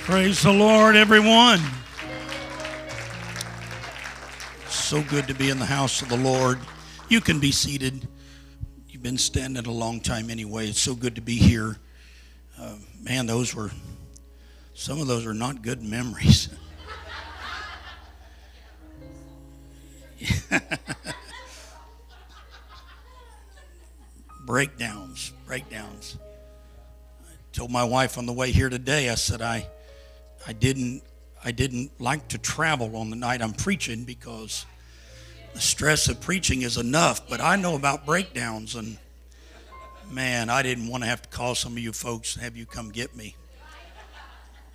Praise the Lord, everyone. So good to be in the house of the Lord. You can be seated. You've been standing a long time anyway. It's so good to be here. Man, some of those were not good memories. Breakdowns. I told my wife on the way here today, I said, I didn't like to travel on the night I'm preaching because the stress of preaching is enough, but I know about breakdowns, and man, I didn't want to have to call some of you folks and have you come get me.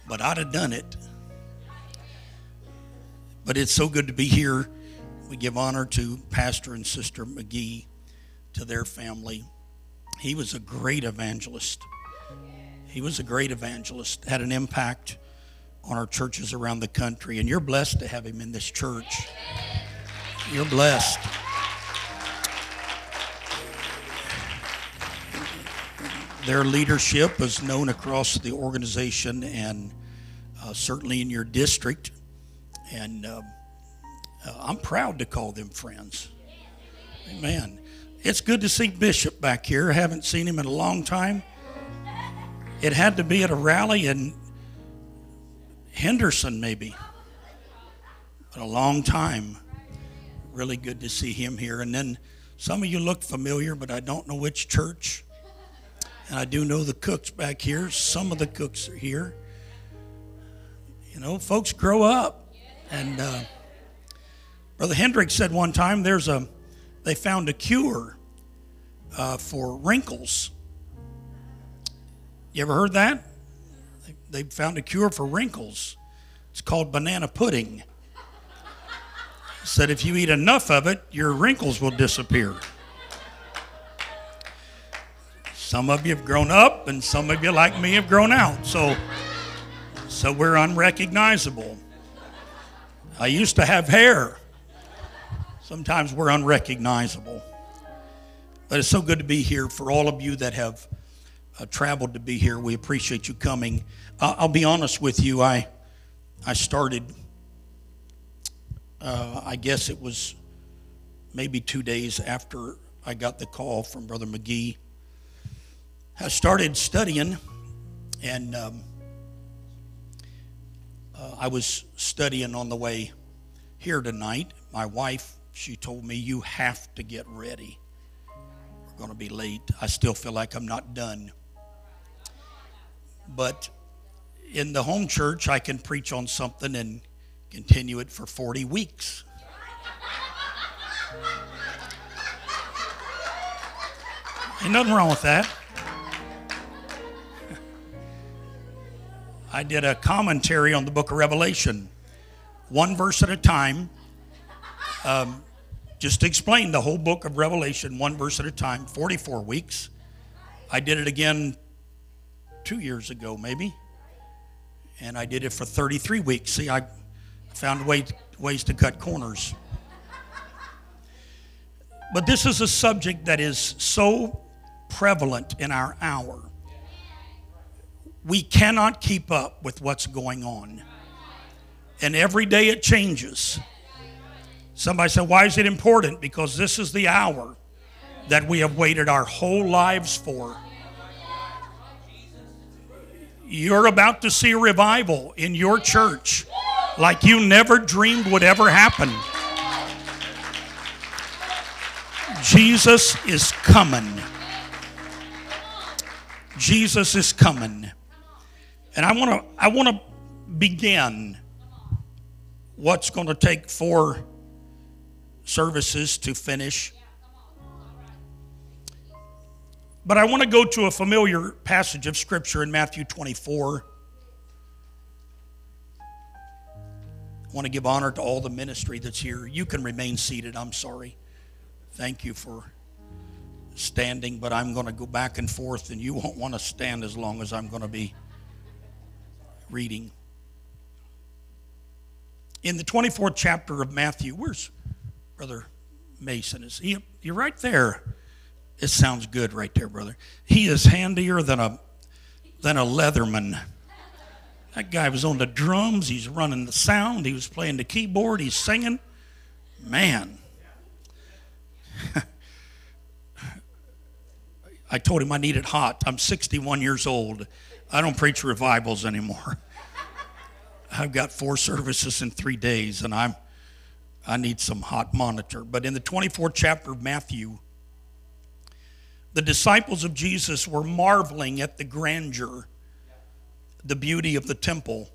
But I'd have done it. But it's so good to be here. We give honor to Pastor and Sister McGee, to their family. He was a great evangelist. Had an impact on our churches around the country, and you're blessed to have him in this church. You're blessed. Their leadership is known across the organization and certainly in your district, and I'm proud to call them friends. Amen. It's good to see Bishop back here. I haven't seen him in a long time. It had to be at a rally and Henderson maybe, but a long time. Really good to see him here. And then some of you look familiar, but I don't know which church. And I do know the Cooks back here. Some of the Cooks are here. You know, folks grow up. And Brother Hendrick said one time they found a cure for wrinkles. You ever heard that? They found a cure for wrinkles. It's called banana pudding. Said if you eat enough of it, your wrinkles will disappear. Some of you have grown up, and some of you, like me, have grown out. So we're unrecognizable. I used to have hair. Sometimes we're unrecognizable. But it's so good to be here. For all of you that have traveled to be here, we appreciate you coming. I'll be honest with you, I started, I guess it was maybe 2 days after I got the call from Brother McGee. I started studying, and I was studying on the way here tonight. My wife, she told me, you have to get ready. We're going to be late. I still feel like I'm not done. But in the home church, I can preach on something and continue it for 40 weeks. Ain't nothing wrong with that. I did a commentary on the book of Revelation, one verse at a time, just to explain the whole book of Revelation, one verse at a time, 44 weeks. I did it again 2 years ago maybe, and I did it for 33 weeks. See, I found ways to cut corners. But this is a subject that is so prevalent in our hour. We cannot keep up with what's going on, and every day it changes. Somebody said, why is it important? Because this is the hour that we have waited our whole lives for. You're about to see a revival in your church like you never dreamed would ever happen. Jesus is coming. Jesus is coming. And I want to begin what's going to take 4 services to finish. But I want to go to a familiar passage of Scripture in Matthew 24. want to give honor to all the ministry that's here. You can remain seated. I'm sorry. Thank you for standing, but I'm going to go back and forth, and you won't want to stand as long as I'm going to be reading. In the 24th chapter of Matthew, where's Brother Mason? Is he? You're right there. It sounds good right there, brother. He is handier than a leatherman. That guy was on the drums. He's running the sound. He was playing the keyboard. He's singing. Man. I told him I need it hot. I'm 61 years old. I don't preach revivals anymore. I've got 4 services in 3 days, and I need some hot monitor. But in the 24th chapter of Matthew, the disciples of Jesus were marveling at the grandeur, the beauty of the temple.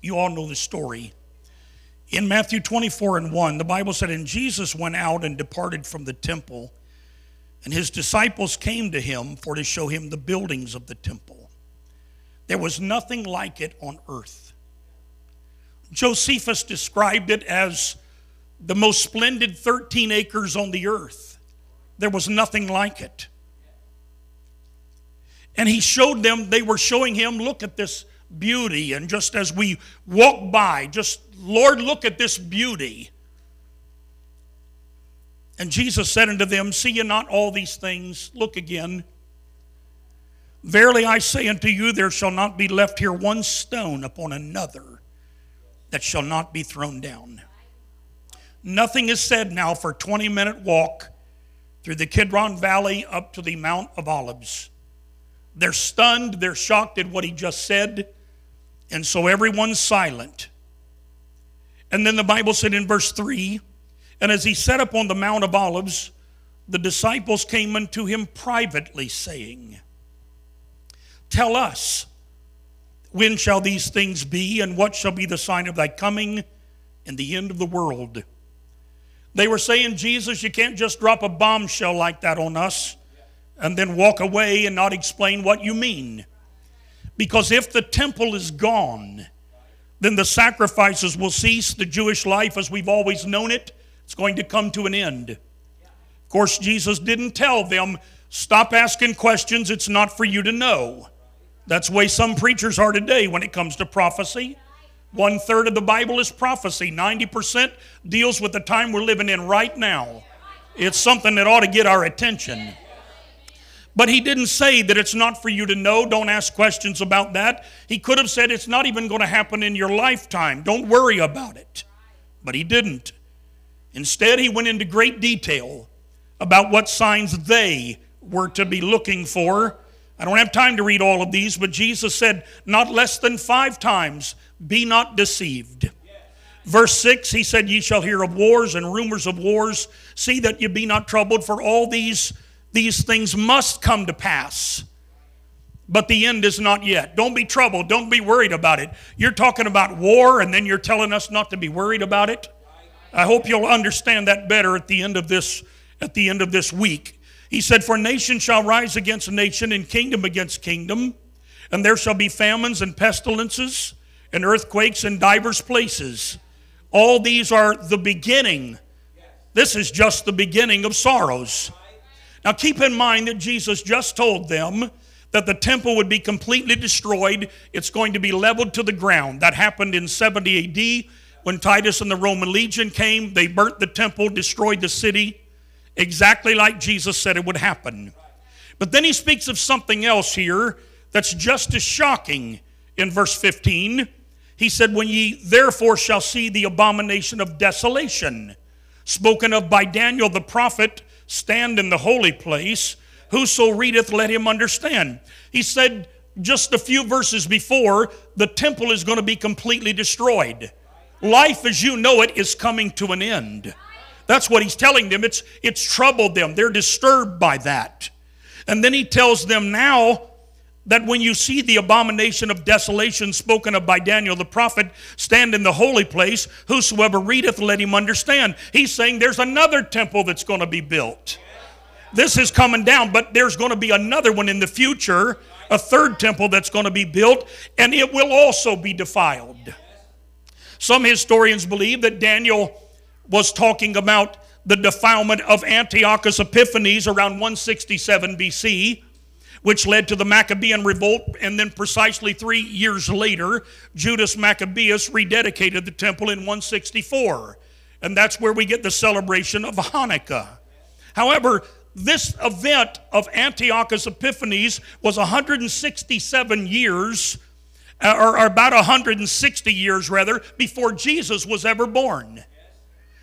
You all know the story. In Matthew 24:1, the Bible said, "And Jesus went out and departed from the temple, and his disciples came to him for to show him the buildings of the temple. There was nothing like it on earth." Josephus described it as the most splendid 13 acres on the earth. There was nothing like it. And he showed them, they were showing him, look at this beauty. And just as we walk by, just, Lord, look at this beauty. And Jesus said unto them, "See ye not all these things?" Look again. "Verily I say unto you, there shall not be left here one stone upon another that shall not be thrown down." Nothing is said now for a 20-minute walk through the Kidron Valley up to the Mount of Olives. They're stunned, they're shocked at what he just said, and so everyone's silent. And then the Bible said in verse 3, "And as he sat upon the Mount of Olives, the disciples came unto him privately, saying, Tell us, when shall these things be, and what shall be the sign of thy coming and the end of the world?" They were saying, "Jesus, you can't just drop a bombshell like that on us and then walk away and not explain what you mean. Because if the temple is gone, then the sacrifices will cease. The Jewish life as we've always known it, it's going to come to an end." Of course, Jesus didn't tell them, "Stop asking questions, it's not for you to know." That's the way some preachers are today when it comes to prophecy. 1/3 of the Bible is prophecy. 90% deals with the time we're living in right now. It's something that ought to get our attention. But he didn't say that it's not for you to know. Don't ask questions about that. He could have said it's not even going to happen in your lifetime. Don't worry about it. But he didn't. Instead, he went into great detail about what signs they were to be looking for. I don't have time to read all of these, but Jesus said not less than 5 times, "Be not deceived." Verse 6, he said, "Ye shall hear of wars and rumors of wars. See that ye be not troubled, for all these things must come to pass, but the end is not yet." Don't be troubled. Don't be worried about it. You're talking about war, and then you're telling us not to be worried about it? I hope you'll understand that better at the end of this week. He said, "For nation shall rise against nation, and kingdom against kingdom, and there shall be famines and pestilences and earthquakes in divers places. All these are the beginning." This is just the beginning of sorrows. Now keep in mind that Jesus just told them that the temple would be completely destroyed. It's going to be leveled to the ground. That happened in 70 AD when Titus and the Roman legion came. They burnt the temple, destroyed the city, exactly like Jesus said it would happen. But then he speaks of something else here that's just as shocking in verse 15. He said, "When ye therefore shall see the abomination of desolation, spoken of by Daniel the prophet, stand in the holy place. Whoso readeth, let him understand." He said just a few verses before, the temple is going to be completely destroyed. Life as you know it is coming to an end. That's what he's telling them. It's troubled them. They're disturbed by that. And then he tells them now that when you see the abomination of desolation spoken of by Daniel the prophet, stand in the holy place. Whosoever readeth, let him understand. He's saying there's another temple that's going to be built. This is coming down, but there's going to be another one in the future, a third temple that's going to be built, and it will also be defiled. Some historians believe that Daniel was talking about the defilement of Antiochus Epiphanes around 167 BC, which led to the Maccabean revolt, and then precisely 3 years later, Judas Maccabeus rededicated the temple in 164. And that's where we get the celebration of Hanukkah. However, this event of Antiochus Epiphanes was 167 years, or about 160 years rather, before Jesus was ever born.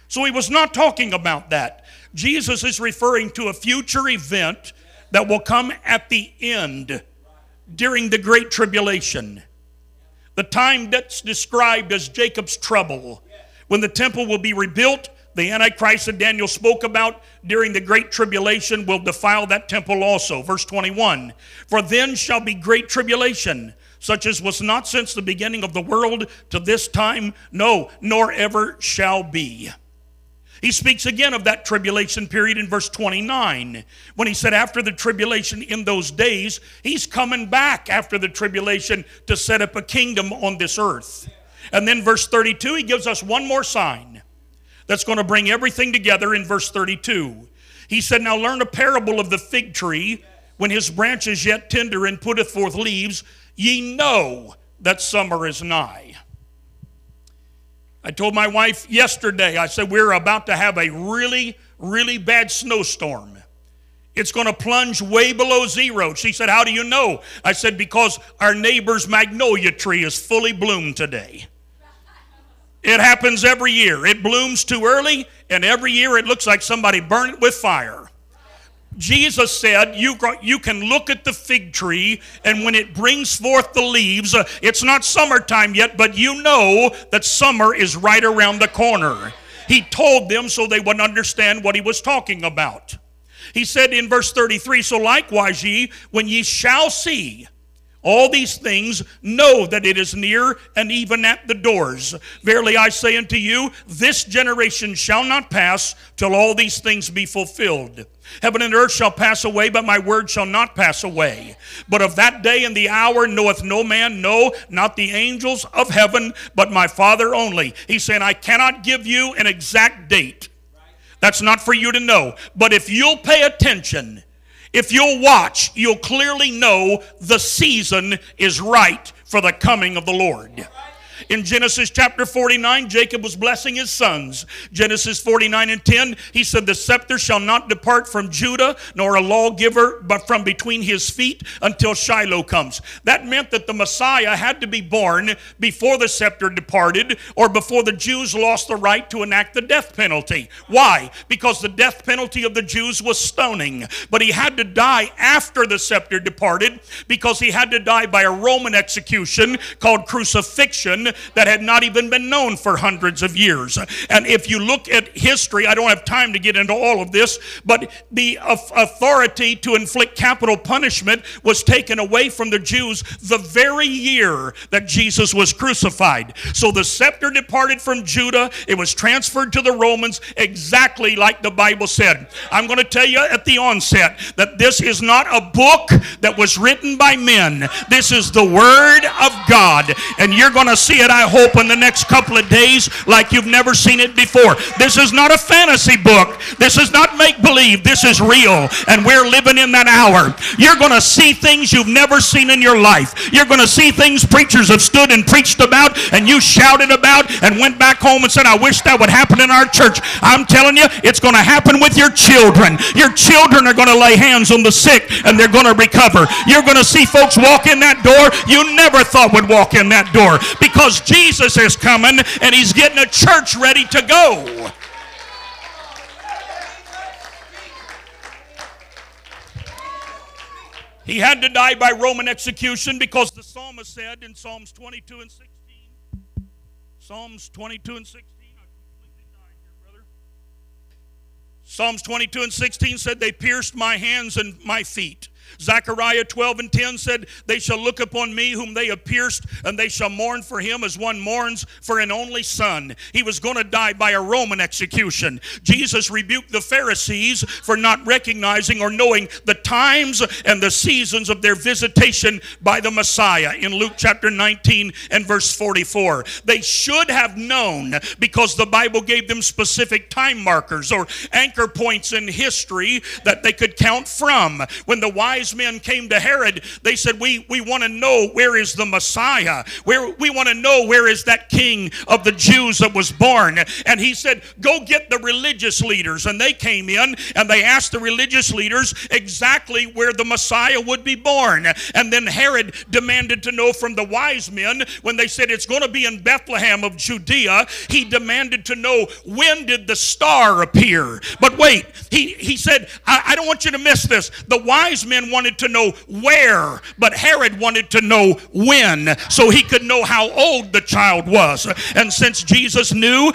So he was not talking about that. Jesus is referring to a future event that will come at the end during the Great Tribulation. The time that's described as Jacob's trouble, when the temple will be rebuilt. The Antichrist that Daniel spoke about during the Great Tribulation will defile that temple also. Verse 21, for then shall be great tribulation, such as was not since the beginning of the world to this time, no, nor ever shall be. He speaks again of that tribulation period in verse 29, when he said after the tribulation in those days, he's coming back after the tribulation to set up a kingdom on this earth. And then verse 32, he gives us one more sign that's going to bring everything together in verse 32. He said, now learn a parable of the fig tree, when his branch is yet tender and putteth forth leaves, ye know that summer is nigh. I told my wife yesterday, I said, we're about to have a really, really bad snowstorm. It's going to plunge way below zero. She said, how do you know? I said, because our neighbor's magnolia tree is fully bloomed today. It happens every year. It blooms too early, and every year it looks like somebody burned it with fire. Jesus said, you can look at the fig tree, and when it brings forth the leaves, it's not summertime yet, but you know that summer is right around the corner. He told them so they would understand what he was talking about. He said in verse 33, so likewise ye, when ye shall see all these things, know that it is near and even at the doors. Verily I say unto you, this generation shall not pass till all these things be fulfilled. Heaven and earth shall pass away, but my word shall not pass away. But of that day and the hour knoweth no man, no, not the angels of heaven, but my Father only. He's saying, I cannot give you an exact date. That's not for you to know. But if you'll pay attention, if you'll watch, you'll clearly know the season is right for the coming of the Lord. In Genesis chapter 49, Jacob was blessing his sons. Genesis 49 and 10, he said, the scepter shall not depart from Judah, nor a lawgiver, but from between his feet until Shiloh comes. That meant that the Messiah had to be born before the scepter departed, or before the Jews lost the right to enact the death penalty. Why? Because the death penalty of the Jews was stoning. But he had to die after the scepter departed, because he had to die by a Roman execution called crucifixion, that had not even been known for hundreds of years. And if you look at history, I don't have time to get into all of this, but the authority to inflict capital punishment was taken away from the Jews the very year that Jesus was crucified. So the scepter departed from Judah. It was transferred to the Romans, exactly like the Bible said. I'm going to tell you at the onset that this is not a book that was written by men. This is the Word of God. And you're going to see it, I hope, in the next couple of days like you've never seen it before. This is not a fantasy book. This is not make-believe. This is real, and we're living in that hour. You're going to see things you've never seen in your life. You're going to see things preachers have stood and preached about, and you shouted about and went back home and said, I wish that would happen in our church. I'm telling you, it's going to happen with your children. Your children are going to lay hands on the sick, and they're going to recover. You're going to see folks walk in that door you never thought would walk in that door, because Jesus is coming, and he's getting a church ready to go. He had to die by Roman execution because the psalmist said in Psalms 22 and 16, Psalms 22 and 16, I completely died here, brother. Psalms 22 and 16 said, they pierced my hands and my feet. Zechariah 12:10 said, "They shall look upon me whom they have pierced, and they shall mourn for him as one mourns for an only son." He was going to die by a Roman execution. Jesus rebuked the Pharisees for not recognizing or knowing the times and the seasons of their visitation by the Messiah in Luke chapter 19 and verse 44. They should have known, because the Bible gave them specific time markers or anchor points in history that they could count from. When the wise men came to Herod, they said, we want to know where is the Messiah. We want to know where is that king of the Jews that was born. And he said, go get the religious leaders. And they came in and they asked the religious leaders exactly where the Messiah would be born. And then Herod demanded to know from the wise men, when they said it's going to be in Bethlehem of Judea, he demanded to know, when did the star appear? But wait, he said, I don't want you to miss this. The wise men wanted to know where, but Herod wanted to know when, so he could know how old the child was. And since Jesus knew,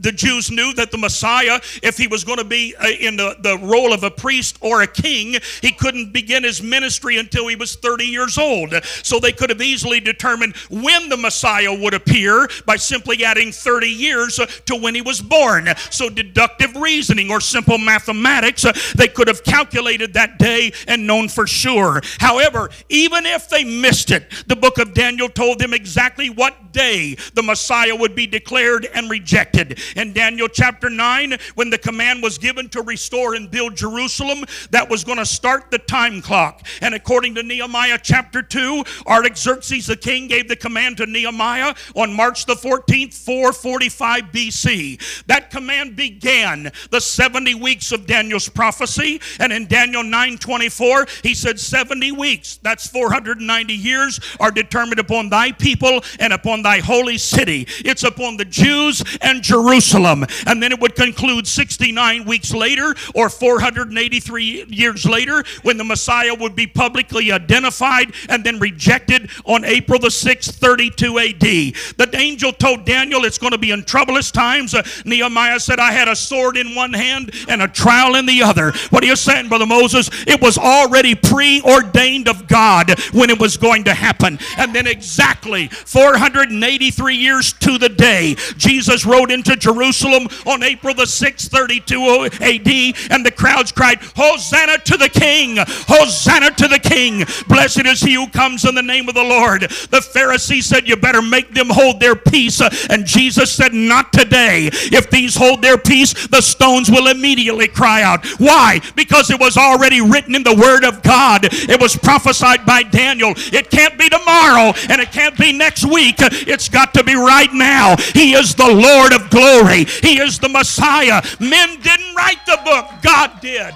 the Jews knew that the Messiah, if he was going to be in the role of a priest or a king, he couldn't begin his ministry until he was 30 years old. So they could have easily determined when the Messiah would appear by simply adding 30 years to when he was born. So deductive reasoning or simple mathematics, they could have calculated that day and known for sure. However, even if they missed it, the book of Daniel told them exactly what day the Messiah would be declared and rejected. In Daniel chapter 9, when the command was given to restore and build Jerusalem, that was going to start the time clock. And according to Nehemiah chapter 2, Artaxerxes the king gave the command to Nehemiah on March the 14th, 445 BC. That command began the 70 weeks of Daniel's prophecy. And in Daniel 9:24, he said 70 weeks, that's 490 years, are determined upon thy people and upon thy holy city. It's upon the Jews and Jerusalem. And then it would conclude 69 weeks later, or 483 years later, when the Messiah would be publicly identified and then rejected on April the 6th, 32 AD. The angel told Daniel it's going to be in troublous times. Nehemiah said, I had a sword in one hand and a trowel in the other. What are you saying, Brother Moses? It was already preordained of God when it was going to happen. And then exactly 483 years to the day, Jesus rode into Jerusalem on April the 6th, 32 AD, and the crowds cried, Hosanna to the King! Hosanna to the King! Blessed is he who comes in the name of the Lord. The Pharisees said, you better make them hold their peace. And Jesus said, not today. If these hold their peace, the stones will immediately cry out. Why? Because it was already written in the Word of God. It was prophesied by Daniel. It can't be tomorrow, and it can't be next week. It's got to be right now. He is the Lord of glory. He is the Messiah. Men didn't write the book. God did.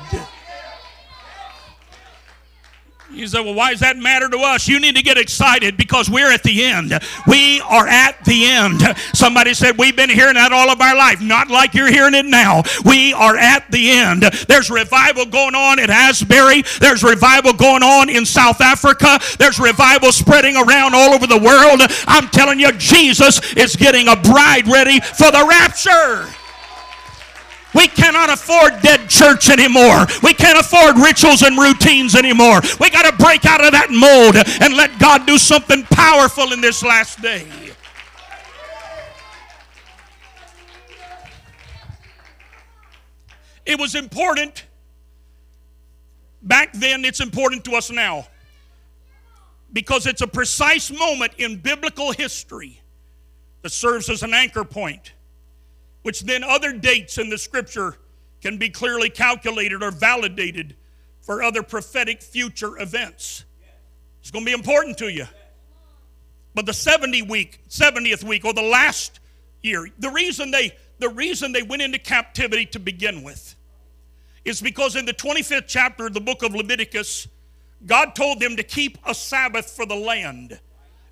You say, well, why does that matter to us? You need to get excited, because we're at the end. We are at the end. Somebody said, we've been hearing that all of our life. Not like you're hearing it now. We are at the end. There's revival going on at Asbury. There's revival going on in South Africa. There's revival spreading around all over the world. I'm telling you, Jesus is getting a bride ready for the rapture. We cannot afford dead church anymore. We can't afford rituals and routines anymore. We got to break out of that mold and let God do something powerful in this last day. It was important back then. It's important to us now, because it's a precise moment in biblical history that serves as an anchor point, which then other dates in the scripture can be clearly calculated or validated for other prophetic future events. It's going to be important to you. But the 70th week, or the last year, the reason they went into captivity to begin with is because in the 25th chapter of the book of Leviticus, God told them to keep a Sabbath for the land.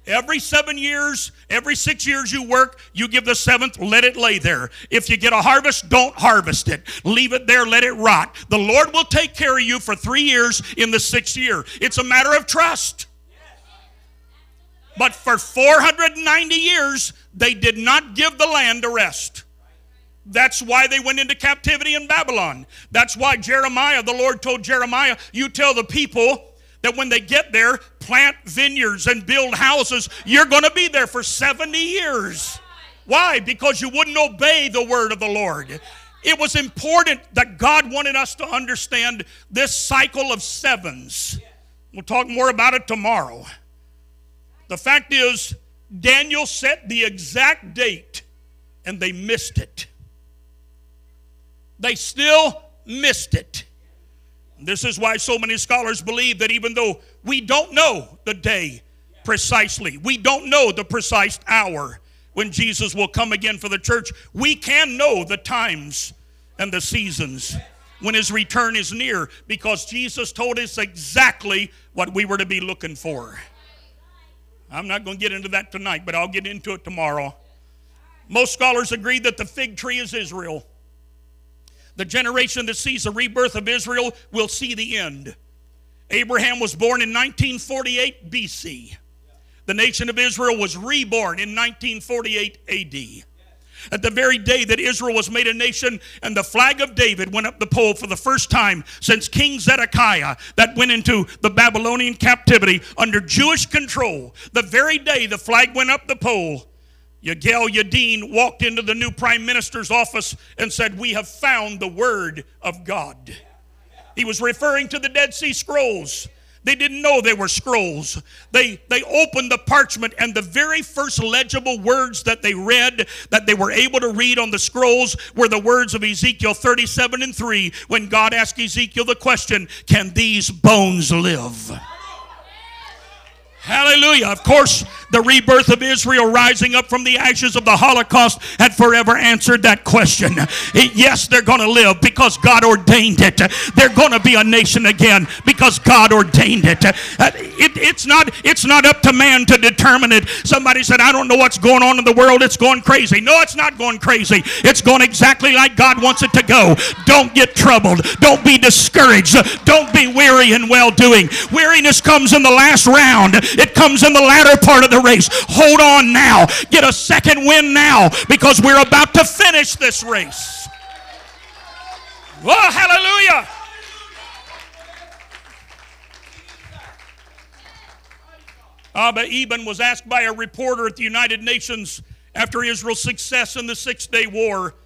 Every 7 years, every 6 years you work, you give the seventh, let it lay there. If you get a harvest, don't harvest it. Leave it there, let it rot. The Lord will take care of you for 3 years in the sixth year. It's a matter of trust. But for 490 years, they did not give the land a rest. That's why they went into captivity in Babylon. That's why Jeremiah, the Lord told Jeremiah, you tell the people that when they get there, plant vineyards and build houses. You're going to be there for 70 years. Why? Because you wouldn't obey the word of the Lord. It was important that God wanted us to understand this cycle of sevens. We'll talk more about it tomorrow. The fact is, Daniel set the exact date and they missed it. They still missed it. This is why so many scholars believe that even though we don't know the day precisely, we don't know the precise hour when Jesus will come again for the church, we can know the times and the seasons when his return is near, because Jesus told us exactly what we were to be looking for. I'm not going to get into that tonight, but I'll get into it tomorrow. Most scholars agree that the fig tree is Israel. The generation that sees the rebirth of Israel will see the end. Abraham was born in 1948 BC. The nation of Israel was reborn in 1948 AD. At the very day that Israel was made a nation and the flag of David went up the pole for the first time since King Zedekiah that went into the Babylonian captivity under Jewish control, the very day the flag went up the pole, Yigal Yadin walked into the new prime minister's office and said, "We have found the word of God." He was referring to the Dead Sea Scrolls. They didn't know they were scrolls. They opened the parchment, and the very first legible words that they read, that they were able to read on the scrolls, were the words of Ezekiel 37:3, when God asked Ezekiel the question, "Can these bones live?" Hallelujah. Of course, the rebirth of Israel rising up from the ashes of the Holocaust had forever answered that question. Yes, they're going to live because God ordained it. They're going to be a nation again because God ordained it. It's not up to man to determine it. Somebody said, "I don't know what's going on in the world. It's going crazy." No, it's not going crazy. It's going exactly like God wants it to go. Don't get troubled. Don't be discouraged. Don't be weary in well-doing. Weariness comes in the last round. It comes in the latter part of the race. Hold on now. Get a second wind now, because we're about to finish this race. Whoa, hallelujah. Abba Eben was asked by a reporter at the United Nations after Israel's success in the Six-Day War.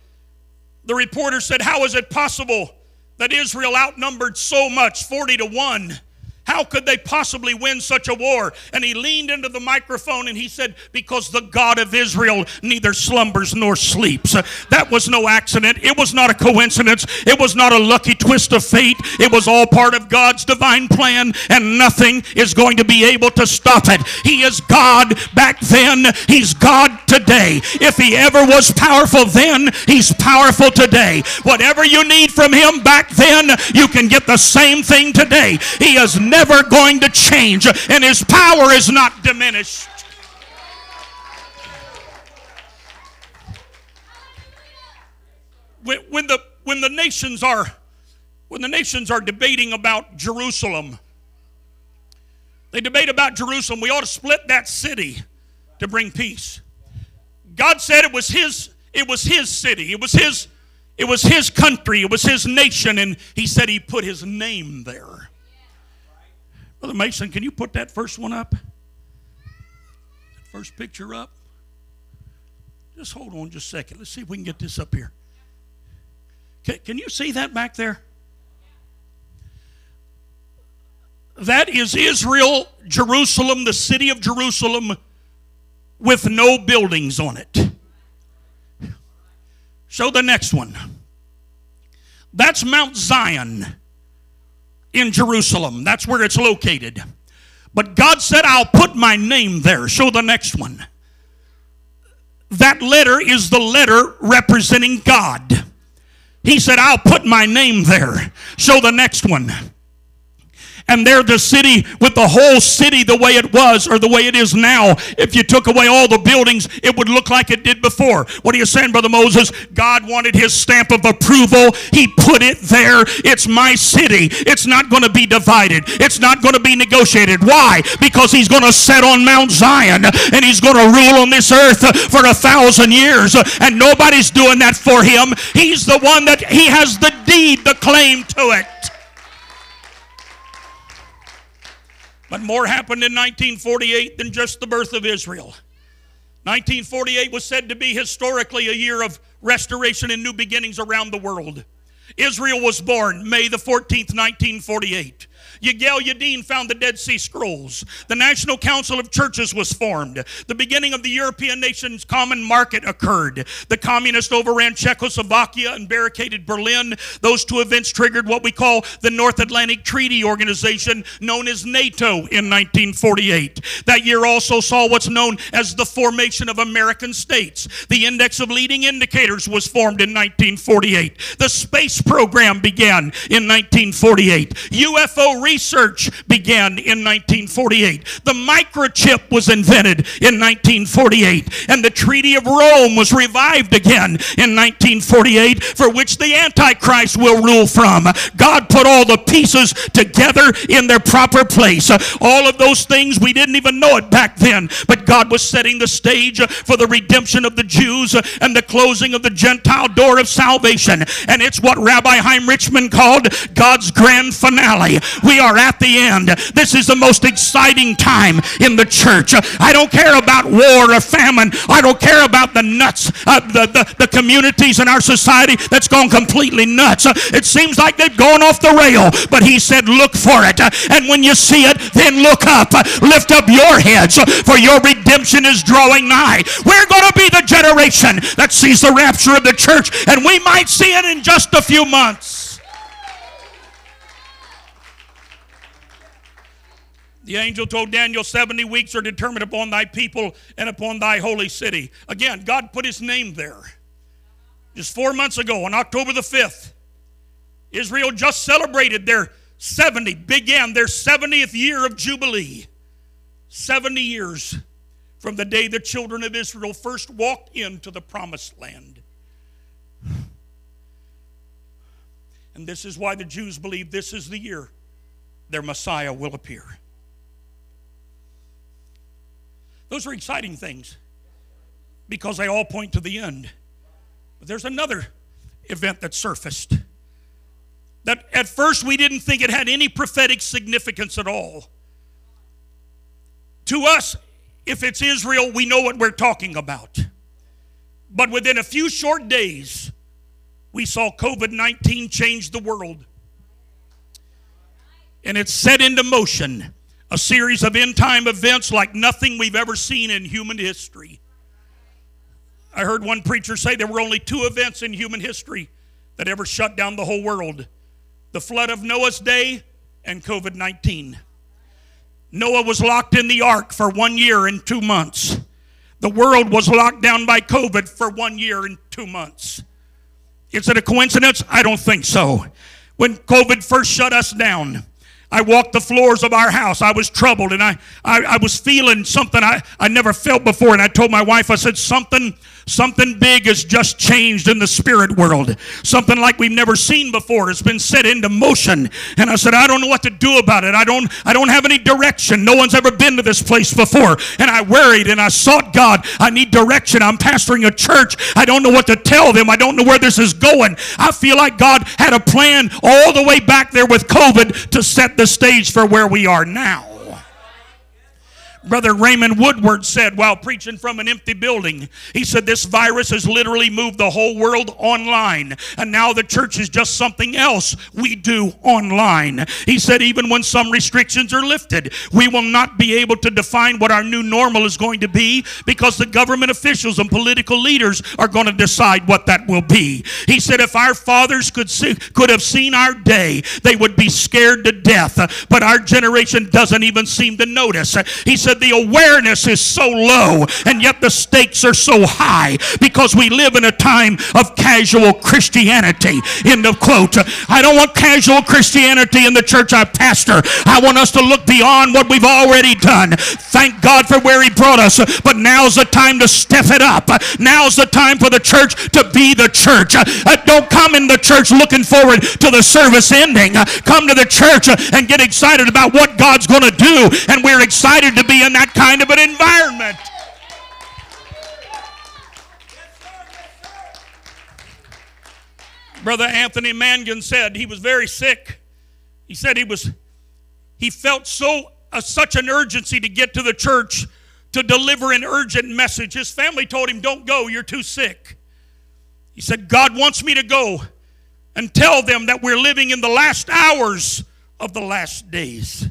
The reporter said, "How is it possible that Israel outnumbered so much, 40-1? How could they possibly win such a war?" And he leaned into the microphone and he said, "Because the God of Israel neither slumbers nor sleeps." That was no accident. It was not a coincidence. It was not a lucky twist of fate. It was all part of God's divine plan, and nothing is going to be able to stop it. He is God back then. He's God today. If he ever was powerful then, he's powerful today. Whatever you need from him back then, you can get the same thing today. He is never going to change, and his power is not diminished. When the nations are debating about Jerusalem, they debate about Jerusalem. We ought to split that city to bring peace. God said it was his city, it was his country, it was his nation, and he said he put his name there. Brother Mason, can you put that first one up? That first picture up? Just hold on just a second. Let's see if we can get this up here. Can you see that back there? That is Israel, Jerusalem, the city of Jerusalem, with no buildings on it. Show the next one. That's Mount Zion in Jerusalem. That's where it's located. But God said, "I'll put my name there." Show the next one. That letter is the letter representing God. He said, "I'll put my name there." Show the next one. and there the city, with the whole city the way it was or the way it is now, if you took away all the buildings, it would look like it did before. What are you saying, Brother Moses? God wanted his stamp of approval. He put it there. It's my city. It's not going to be divided. It's not going to be negotiated. Why? Because he's going to set on Mount Zion, and he's going to rule on this earth for 1,000 years, and nobody's doing that for him. He's the one that he has the deed, the claim to it. But more happened in 1948 than just the birth of Israel. 1948 was said to be historically a year of restoration and new beginnings around the world. Israel was born May the 14th, 1948. Yigal Yadin found the Dead Sea Scrolls. The National Council of Churches was formed. The beginning of the European nation's common market occurred. The communists overran Czechoslovakia and barricaded Berlin. Those two events triggered what we call the North Atlantic Treaty Organization, known as NATO, in 1948. That year also saw what's known as the formation of American states. The Index of Leading Indicators was formed in 1948. The space program began in 1948. UFO research began in 1948. The microchip was invented in 1948, and the Treaty of Rome was revived again in 1948, for which the Antichrist will rule from. God put all the pieces together in their proper place. All of those things, we didn't even know it back then, but God was setting the stage for the redemption of the Jews and the closing of the Gentile door of salvation. And it's what Rabbi Chaim Richman called God's grand finale. We are at the end. This is the most exciting time in the church. I don't care about war or famine. I don't care about the nuts, the communities in our society that's gone completely nuts. It seems like they've gone off the rail, but he said, look for it. And when you see it, then look up. Lift up your heads, for your redemption is drawing nigh. We're going to be the generation that sees the rapture of the church, and we might see it in just a few months. The angel told Daniel, 70 weeks are determined upon thy people and upon thy holy city. Again, God put his name there. Just 4 months ago, on October the 5th, Israel just celebrated began their 70th year of Jubilee. 70 years from the day the children of Israel first walked into the promised land. And this is why the Jews believe this is the year their Messiah will appear. Those are exciting things because they all point to the end. But there's another event that surfaced that at first we didn't think it had any prophetic significance at all. To us, if it's Israel, we know what we're talking about. But within a few short days, we saw COVID-19 change the world. And it set into motion a series of end-time events like nothing we've ever seen in human history. I heard one preacher say there were only two events in human history that ever shut down the whole world: the flood of Noah's day and COVID-19. Noah was locked in the ark for 1 year and 2 months. The world was locked down by COVID for 1 year and 2 months. Is it a coincidence? I don't think so. When COVID first shut us down, I walked the floors of our house. I was troubled, and I was feeling something I never felt before. And I told my wife, I said, something big has just changed in the spirit world. Something like we've never seen before. It's been set into motion. And I said, I don't know what to do about it. I don't have any direction. No one's ever been to this place before. And I worried, and I sought God. I need direction. I'm pastoring a church. I don't know what to tell them. I don't know where this is going. I feel like God had a plan all the way back there with COVID to set the stage for where we are now. Brother Raymond Woodward said while preaching from an empty building, he said, this virus has literally moved the whole world online, and now the church is just something else we do online. He said, even when some restrictions are lifted, we will not be able to define what our new normal is going to be, because the government officials and political leaders are going to decide what that will be. He said, if our fathers could have seen our day, they would be scared to death, but our generation doesn't even seem to notice. He said, that the awareness is so low and yet the stakes are so high, because we live in a time of casual Christianity. End of quote. I don't want casual Christianity in the church I pastor. I want us to look beyond what we've already done. Thank God for where He brought us, but now's the time to step it up. Now's the time for the church to be the church. Don't come in the church looking forward to the service ending. Come to the church and get excited about what God's going to do, and we're excited to be in that kind of an environment. Brother Anthony Mangan said he was very sick. He said he felt such an urgency to get to the church to deliver an urgent message. His family told him, "Don't go, you're too sick." He said, "God wants me to go and tell them that we're living in the last hours of the last days."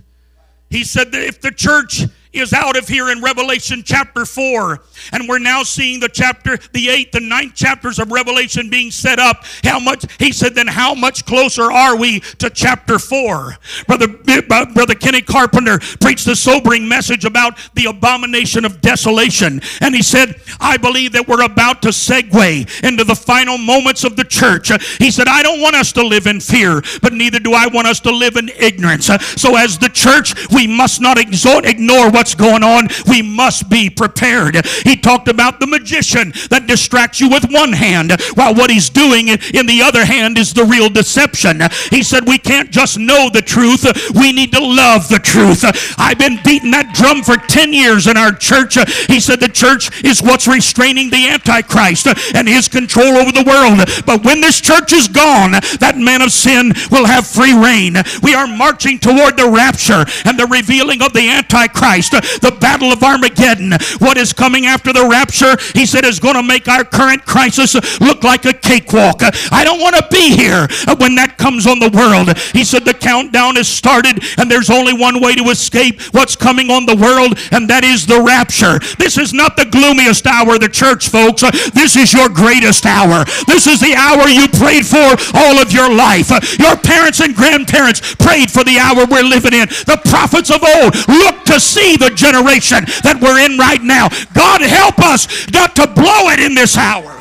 He said that if the church is out of here in Revelation chapter 4, and we're now seeing the 8th and 9th chapters of Revelation being set up, how much closer are we to chapter 4? Brother Kenny Carpenter preached a sobering message about the abomination of desolation, and he said, "I believe that we're about to segue into the final moments of the church." He said, "I don't want us to live in fear, but neither do I want us to live in ignorance. So as the church, we must not ignore what what's going on. We must be prepared." He talked about the magician that distracts you with one hand while what he's doing in the other hand is the real deception. He said we can't just know the truth, we need to love the truth. I've been beating that drum for 10 years in our church. He said the church is what's restraining the Antichrist and his control over the world. But when this church is gone, that man of sin will have free reign. We are marching toward the rapture and the revealing of the Antichrist, the battle of Armageddon. What is coming after the rapture, he said, is going to make our current crisis look like a cakewalk. I don't want to be here when that comes on the world. He said the countdown has started and there's only one way to escape what's coming on the world, and that is the rapture. This is not the gloomiest hour of the church, folks. This is your greatest hour. This is the hour you prayed for all of your life. Your parents and grandparents prayed for the hour we're living in. The prophets of old looked to see the generation that we're in right now. God help us not to blow it in this hour.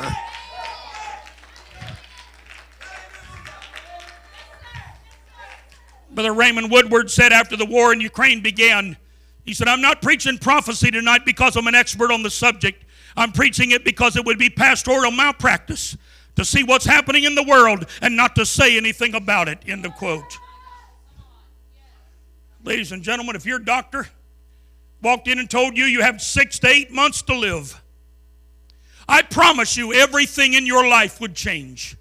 Brother Raymond Woodward said after the war in Ukraine began, he said, "I'm not preaching prophecy tonight because I'm an expert on the subject. I'm preaching it because it would be pastoral malpractice to see what's happening in the world and not to say anything about it." End of quote. Ladies and gentlemen, if your doctor walked in and told you you have 6 to 8 months to live, I promise you everything in your life would change.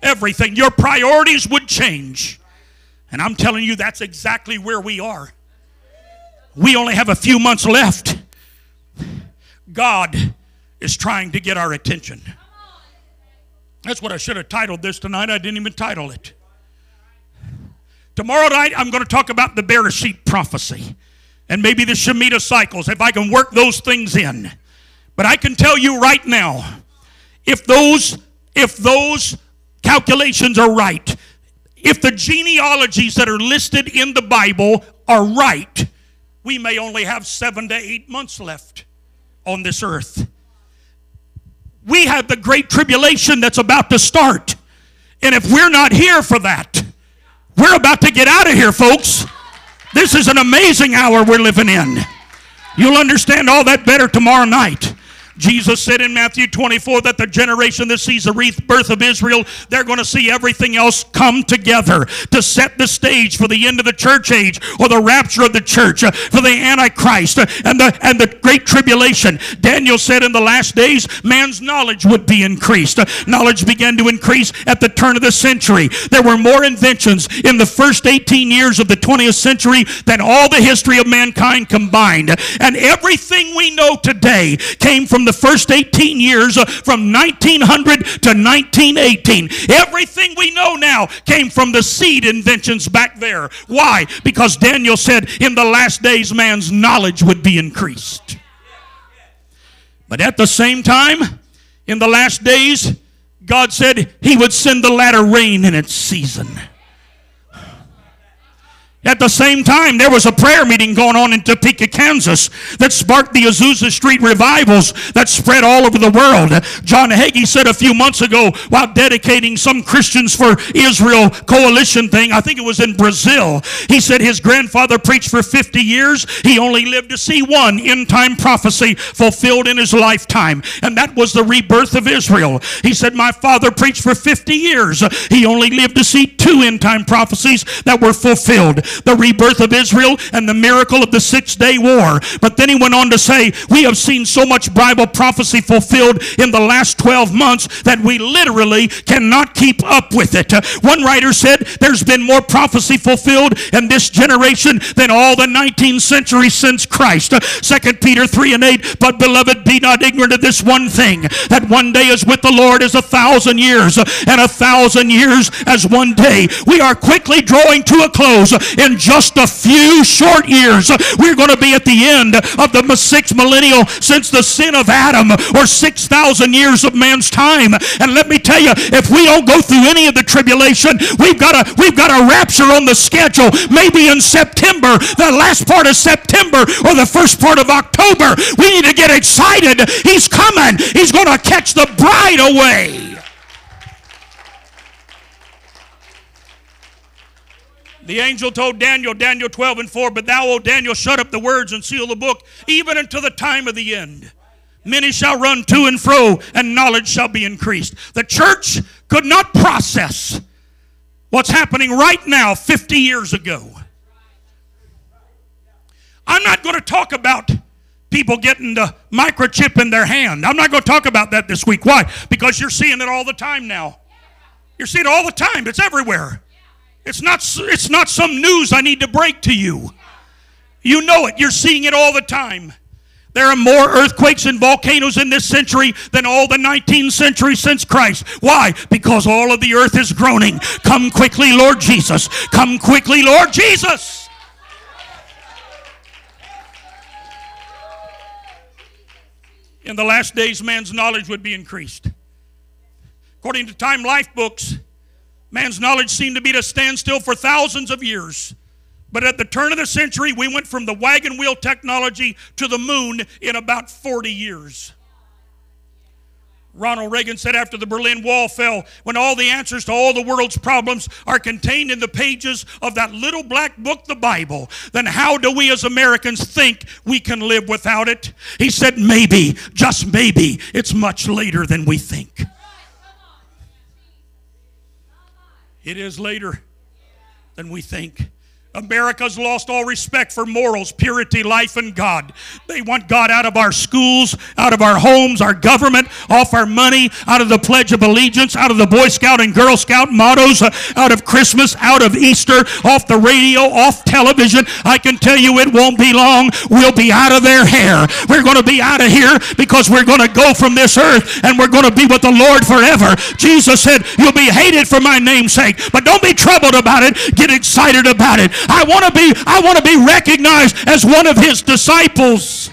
Everything. Your priorities would change. And I'm telling you, that's exactly where we are. We only have a few months left. God is trying to get our attention. That's what I should have titled this tonight. I didn't even title it. Tomorrow night, I'm going to talk about the Bereshit prophecy. And maybe the Shemitah cycles, if I can work those things in. But I can tell you right now, if those calculations are right, if the genealogies that are listed in the Bible are right, we may only have 7 to 8 months left on this earth. We have the Great Tribulation that's about to start. And if we're not here for that, we're about to get out of here, folks. This is an amazing hour we're living in. You'll understand all that better tomorrow night. Jesus said in Matthew 24 that the generation that sees the rebirth of Israel, they're going to see everything else come together to set the stage for the end of the church age, or the rapture of the church, for the Antichrist and the Great Tribulation. Daniel said in the last days, man's knowledge would be increased. Knowledge began to increase at the turn of the century. There were more inventions in the first 18 years of the 20th century than all the history of mankind combined. And everything we know today came from the first 18 years, from 1900 to 1918. Everything we know now came from the seed inventions back there. Why? Because Daniel said in the last days man's knowledge would be increased. But at the same time, in the last days, God said he would send the latter rain in its season. At the same time, there was a prayer meeting going on in Topeka, Kansas that sparked the Azusa Street revivals that spread all over the world. John Hagee said a few months ago while dedicating some Christians for Israel coalition thing, I think it was in Brazil, he said his grandfather preached for 50 years. He only lived to see one end-time prophecy fulfilled in his lifetime, and that was the rebirth of Israel. He said, my father preached for 50 years. He only lived to see two end-time prophecies that were fulfilled. The rebirth of Israel and the miracle of the Six-Day War. But then he went on to say, we have seen so much Bible prophecy fulfilled in the last 12 months that we literally cannot keep up with it. One writer said, there's been more prophecy fulfilled in this generation than all the 19th century since Christ. 2 Peter 3:8, but beloved, be not ignorant of this one thing, that one day is with the Lord as 1,000 years, and 1,000 years as one day. We are quickly drawing to a close. In just a few short years, we're going to be at the end of the sixth millennial since the sin of Adam, or 6,000 years of man's time. And let me tell you, if we don't go through any of the tribulation, we've got a rapture on the schedule. Maybe in September, the last part of September, or the first part of October. We need to get excited. He's coming. He's going to catch the bride away. The angel told Daniel, Daniel 12:4, but thou, O Daniel, shut up the words and seal the book, even until the time of the end. Many shall run to and fro, and knowledge shall be increased. The church could not process what's happening right now 50 years ago. I'm not going to talk about people getting the microchip in their hand. I'm not going to talk about that this week. Why? Because you're seeing it all the time now. You're seeing it all the time. It's everywhere. It's not some news I need to break to you. You know it. You're seeing it all the time. There are more earthquakes and volcanoes in this century than all the 19th century since Christ. Why? Because all of the earth is groaning. Come quickly, Lord Jesus. Come quickly, Lord Jesus. In the last days, man's knowledge would be increased. According to Time Life books, man's knowledge seemed to be at a standstill for thousands of years. But at the turn of the century, we went from the wagon wheel technology to the moon in about 40 years. Ronald Reagan said after the Berlin Wall fell, when all the answers to all the world's problems are contained in the pages of that little black book, the Bible, then how do we as Americans think we can live without it? He said, maybe, just maybe, it's much later than we think. It is later than we think. America's lost all respect for morals, purity, life, and God. They want God out of our schools, out of our homes, our government, off our money, out of the Pledge of Allegiance, out of the Boy Scout and Girl Scout mottos, out of Christmas, out of Easter, off the radio, off television. I can tell you it won't be long. We'll be out of their hair. We're going to be out of here because we're going to go from this earth and we're going to be with the Lord forever. Jesus said, you'll be hated for my name's sake, but don't be troubled about it. Get excited about it. I want to be recognized as one of his disciples.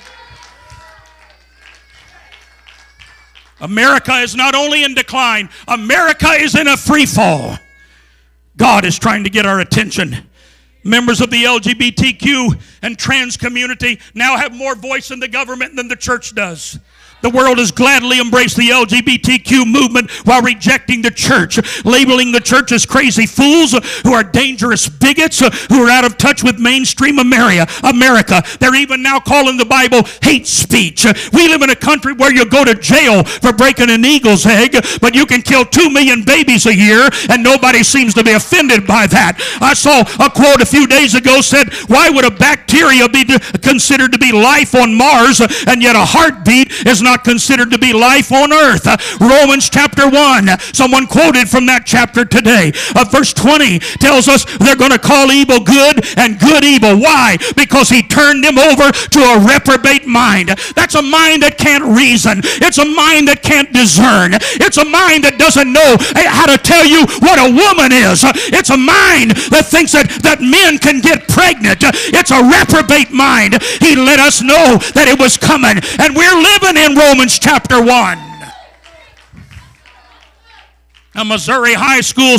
America is not only in decline, America is in a free fall. God is trying to get our attention. Members of the LGBTQ and trans community now have more voice in the government than the church does. The world has gladly embraced the LGBTQ movement while rejecting the church, labeling the church as crazy fools who are dangerous bigots who are out of touch with mainstream America. They're even now calling the Bible hate speech. We live in a country where you go to jail for breaking an eagle's egg, but you can kill 2 million babies a year, and nobody seems to be offended by that. I saw a quote a few days ago said, why would a bacteria be considered to be life on Mars, and yet a heartbeat is not considered to be life on earth? Romans chapter 1, someone quoted from that chapter today. Verse 20 tells us they're going to call evil good and good evil. Why? Because he turned them over to a reprobate mind. That's a mind that can't reason. It's a mind that can't discern. It's a mind that doesn't know how to tell you what a woman is. It's a mind that thinks that men can get pregnant. It's a reprobate mind. He let us know that it was coming, and we're living in Romans chapter 1. A Missouri high school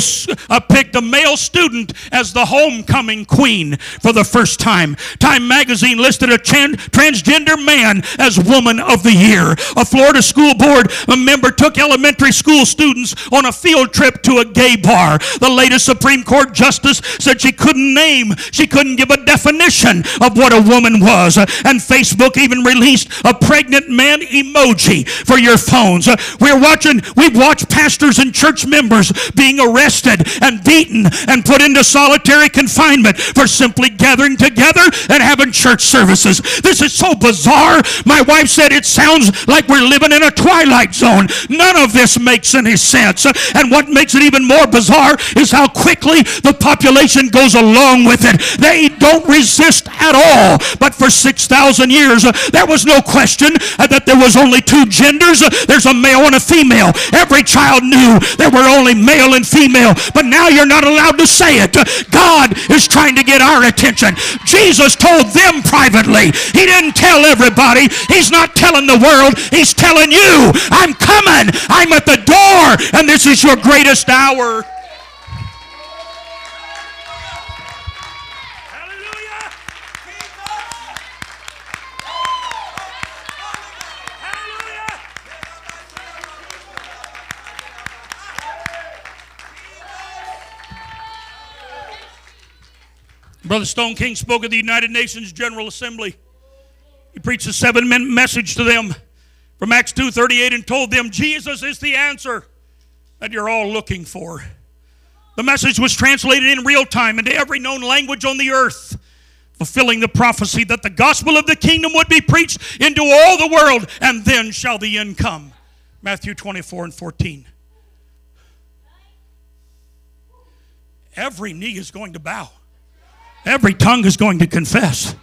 picked a male student as the homecoming queen for the first time. Time magazine listed a transgender man as woman of the year. A Florida school board member took elementary school students on a field trip to a gay bar. The latest Supreme Court justice said she couldn't give a definition of what a woman was. And Facebook even released a pregnant man emoji for your phones. We've watched pastors and church members being arrested and beaten and put into solitary confinement for simply gathering together and having church services. This is so bizarre. My wife said it sounds like we're living in a twilight zone. None of this makes any sense. And what makes it even more bizarre is how quickly the population goes along with it. They don't resist at all. But for 6,000 years, there was no question that there was only two genders. There's a male and a female. Every child knew there were only male and female, but now you're not allowed to say it. God is trying to get our attention. Jesus told them privately. He didn't tell everybody. He's not telling the world. He's telling you, I'm coming. I'm at the door, and this is your greatest hour. Brother Stone King spoke at the United Nations General Assembly. He preached a 7-minute message to them from Acts 2:38 and told them, Jesus is the answer that you're all looking for. The message was translated in real time into every known language on the earth, fulfilling the prophecy that the gospel of the kingdom would be preached into all the world, and then shall the end come. Matthew 24 and 14. Every knee is going to bow. Every tongue is going to confess.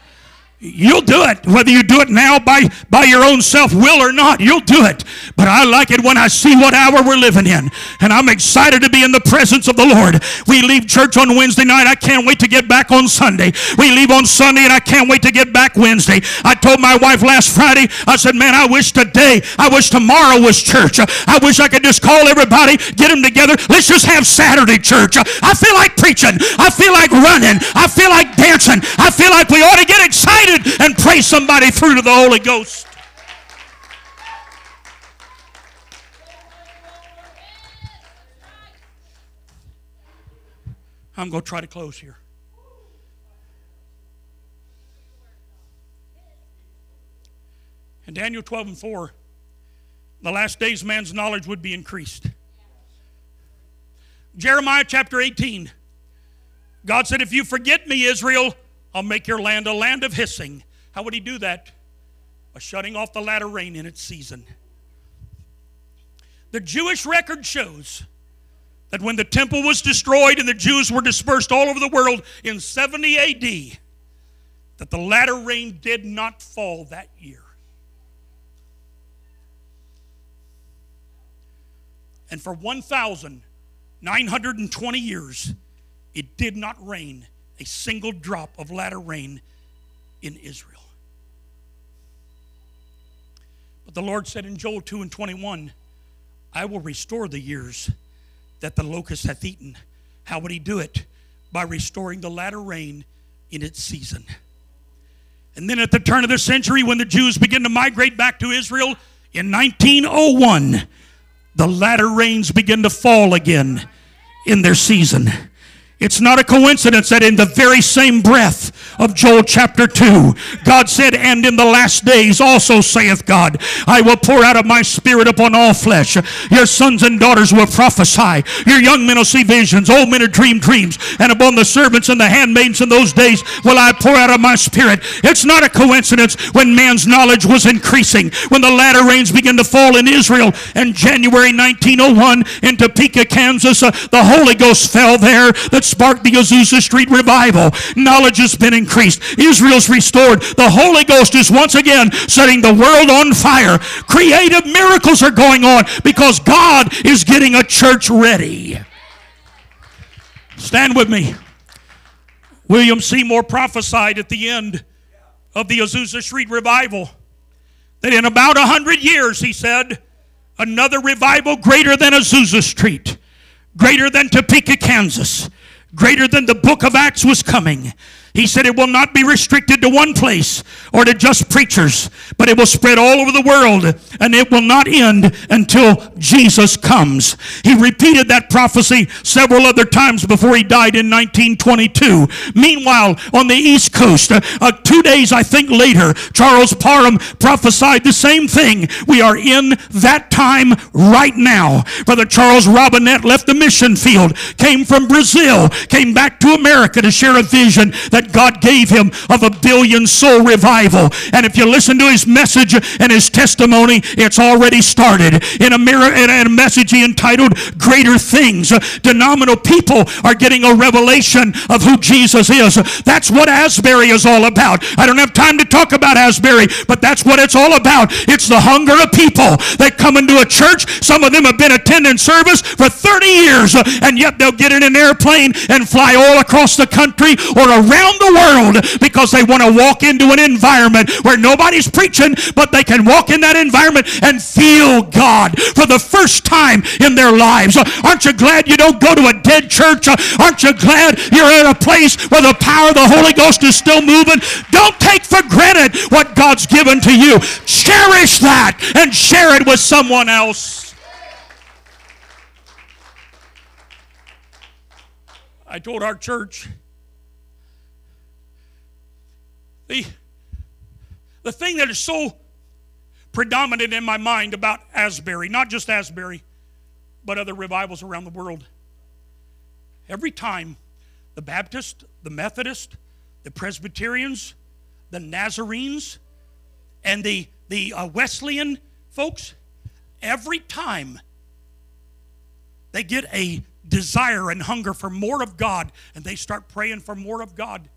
You'll do it, whether you do it now by your own self-will or not. You'll do it. But I like it when I see what hour we're living in. And I'm excited to be in the presence of the Lord. We leave church on Wednesday night. I can't wait to get back on Sunday. We leave on Sunday, and I can't wait to get back Wednesday. I told my wife last Friday, I said, man, I wish tomorrow was church. I wish I could just call everybody, get them together. Let's just have Saturday church. I feel like preaching. I feel like running. I feel like dancing. I feel like we ought to get excited and pray somebody through to the Holy Ghost. I'm going to try to close here. In Daniel 12 and 4, in the last days man's knowledge would be increased. Jeremiah chapter 18, God said, if you forget me, Israel, I'll make your land a land of hissing. How would he do that? By shutting off the latter rain in its season. The Jewish record shows that when the temple was destroyed and the Jews were dispersed all over the world in 70 AD, that the latter rain did not fall that year. And for 1,920 years, it did not rain a single drop of latter rain in Israel. But the Lord said in Joel 2 and 21, I will restore the years that the locust hath eaten. How would he do it? By restoring the latter rain in its season. And then at the turn of the century, when the Jews began to migrate back to Israel, in 1901, the latter rains began to fall again in their season. It's not a coincidence that in the very same breath of Joel chapter 2, God said, and in the last days also saith God, I will pour out of my spirit upon all flesh. Your sons and daughters will prophesy. Your young men will see visions. Old men will dream dreams. And upon the servants and the handmaidens in those days will I pour out of my spirit. It's not a coincidence when man's knowledge was increasing, when the latter rains began to fall in Israel. In January 1901 in Topeka, Kansas, the Holy Ghost fell there. That's sparked the Azusa Street revival. Knowledge has been increased. Israel's restored. The Holy Ghost is once again setting the world on fire. Creative miracles are going on because God is getting a church ready. Stand with me. William Seymour prophesied at the end of the Azusa Street revival that in about 100 years, he said, another revival greater than Azusa Street greater than Topeka, Kansas, greater than the book of Acts was coming. He said it will not be restricted to one place or to just preachers, but it will spread all over the world, and it will not end until Jesus comes. He repeated that prophecy several other times before he died in 1922. Meanwhile, on the East Coast, 2 days, I think, later, Charles Parham prophesied the same thing. We are in that time right now. Brother Charles Robinette left the mission field, came from Brazil, came back to America to share a vision that God gave him of a 1 billion soul revival. And if you listen to his message and his testimony, it's already started. In a message he entitled Greater Things, denominal people are getting a revelation of who Jesus is. That's what Asbury is all about. I don't have time to talk about Asbury, but that's what it's all about. It's the hunger of people that come into a church. Some of them have been attending service for 30 years, and yet they'll get in an airplane and fly all across the country or around the world because they want to walk into an environment where nobody's preaching, but they can walk in that environment and feel God for the first time in their lives. Aren't you glad you don't go to a dead church? Aren't you glad you're in a place where the power of the Holy Ghost is still moving? Don't take for granted what God's given to you. Cherish that and share it with someone else. I told our church, the thing that is so predominant in my mind about Asbury, not just Asbury, but other revivals around the world, every time the Baptist, the Methodist, the Presbyterians, the Nazarenes, and the Wesleyan folks, every time they get a desire and hunger for more of God and they start praying for more of God,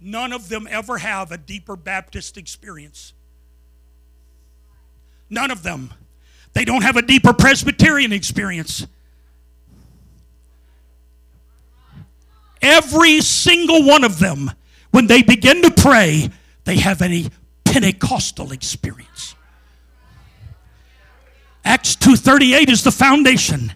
none of them ever have a deeper Baptist experience. None of them. They don't have a deeper Presbyterian experience. Every single one of them, when they begin to pray, they have a Pentecostal experience. Acts 2:38 is the foundation.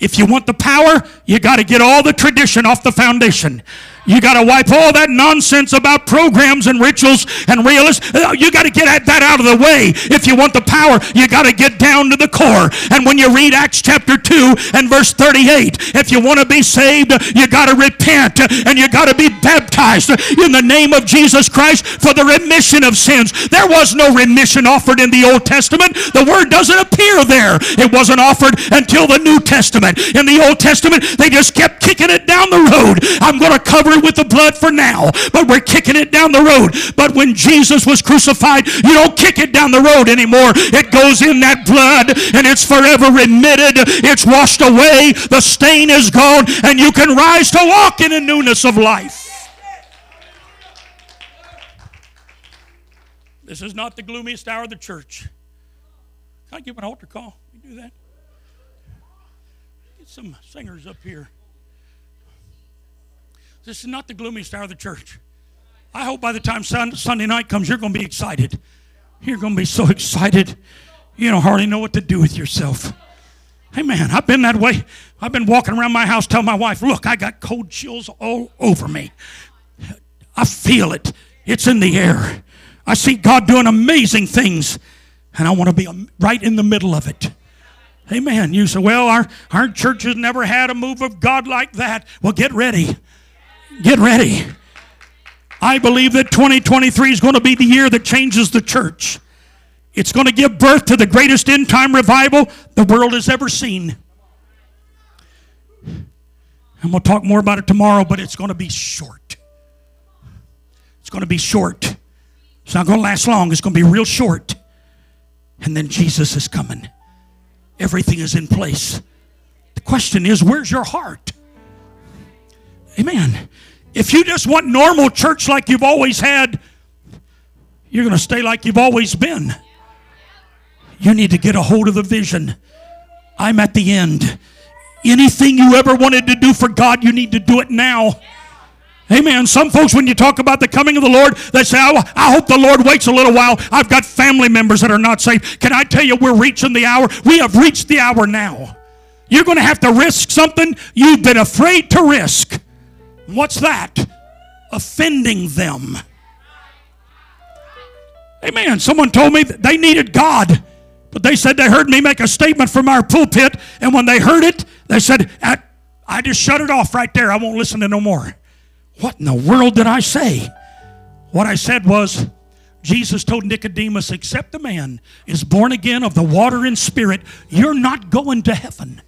If you want the power, you got to get all the tradition off the foundation. You got to wipe all that nonsense about programs and rituals and realists. You got to get that out of the way. If you want the power, you got to get down to the core. And when you read Acts chapter 2 and verse 38, if you want to be saved, you got to repent and you got to be baptized in the name of Jesus Christ for the remission of sins. There was no remission offered in the Old Testament. The word doesn't appear there. It wasn't offered until the New Testament. In the Old Testament, they just kept kicking it down the road. I'm going to cover with the blood for now, but we're kicking it down the road. But when Jesus was crucified, you don't kick it down the road anymore. It goes in that blood and it's forever remitted. It's washed away. The stain is gone and you can rise to walk in a newness of life. This is not the gloomiest hour of the church. Can I give an altar call? Can you do that? Get some singers up here. This is not the gloomiest hour of the church. I hope by the time Sunday night comes, you're going to be excited. You're going to be so excited, you don't hardly know what to do with yourself. Hey, man, I've been that way. I've been walking around my house telling my wife, look, I got cold chills all over me. I feel it. It's in the air. I see God doing amazing things, and I want to be right in the middle of it. Amen. You say, well, our church has never had a move of God like that. Well, get ready. Get ready. I believe that 2023 is going to be the year that changes the church. It's going to give birth to the greatest end-time revival the world has ever seen. And we'll talk more about it tomorrow, but it's going to be short. It's going to be short. It's not going to last long. It's going to be real short. And then Jesus is coming. Everything is in place. The question is, where's your heart? Amen. If you just want normal church like you've always had, you're going to stay like you've always been. You need to get a hold of the vision. I'm at the end. Anything you ever wanted to do for God, you need to do it now. Amen. Some folks, when you talk about the coming of the Lord, they say, I hope the Lord waits a little while. I've got family members that are not saved. Can I tell you, we're reaching the hour? We have reached the hour now. You're going to have to risk something you've been afraid to risk. What's that? Offending them. Amen. Someone told me that they needed God, but they said they heard me make a statement from our pulpit, and when they heard it, they said, I just shut it off right there. I won't listen to no more. What in the world did I say? What I said was, Jesus told Nicodemus, except a man is born again of the water and spirit, you're not going to heaven.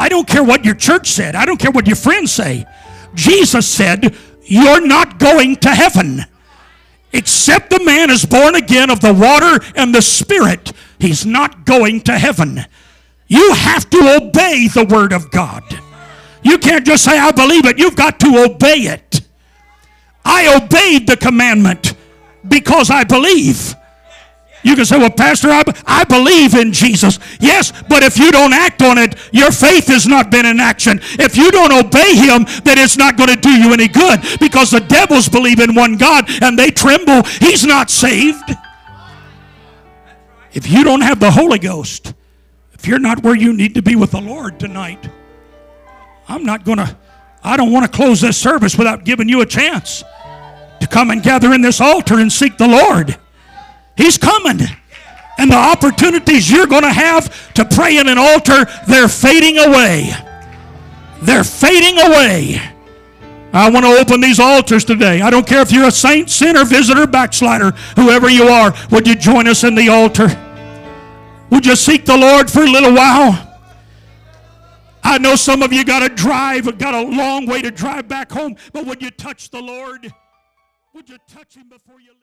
I don't care what your church said. I don't care what your friends say. Jesus said, you're not going to heaven. Except the man is born again of the water and the spirit, he's not going to heaven. You have to obey the word of God. You can't just say, I believe it. You've got to obey it. I obeyed the commandment because I believe. You can say, well, Pastor, I believe in Jesus. Yes, but if you don't act on it, your faith has not been in action. If you don't obey him, then it's not going to do you any good, because the devils believe in one God and they tremble. He's not saved. If you don't have the Holy Ghost, if you're not where you need to be with the Lord tonight, I don't want to close this service without giving you a chance to come and gather in this altar and seek the Lord. He's coming. And the opportunities you're going to have to pray in an altar, they're fading away. They're fading away. I want to open these altars today. I don't care if you're a saint, sinner, visitor, backslider, whoever you are, would you join us in the altar? Would you seek the Lord for a little while? I know some of you got a long way to drive back home, but would you touch the Lord? Would you touch him before you leave?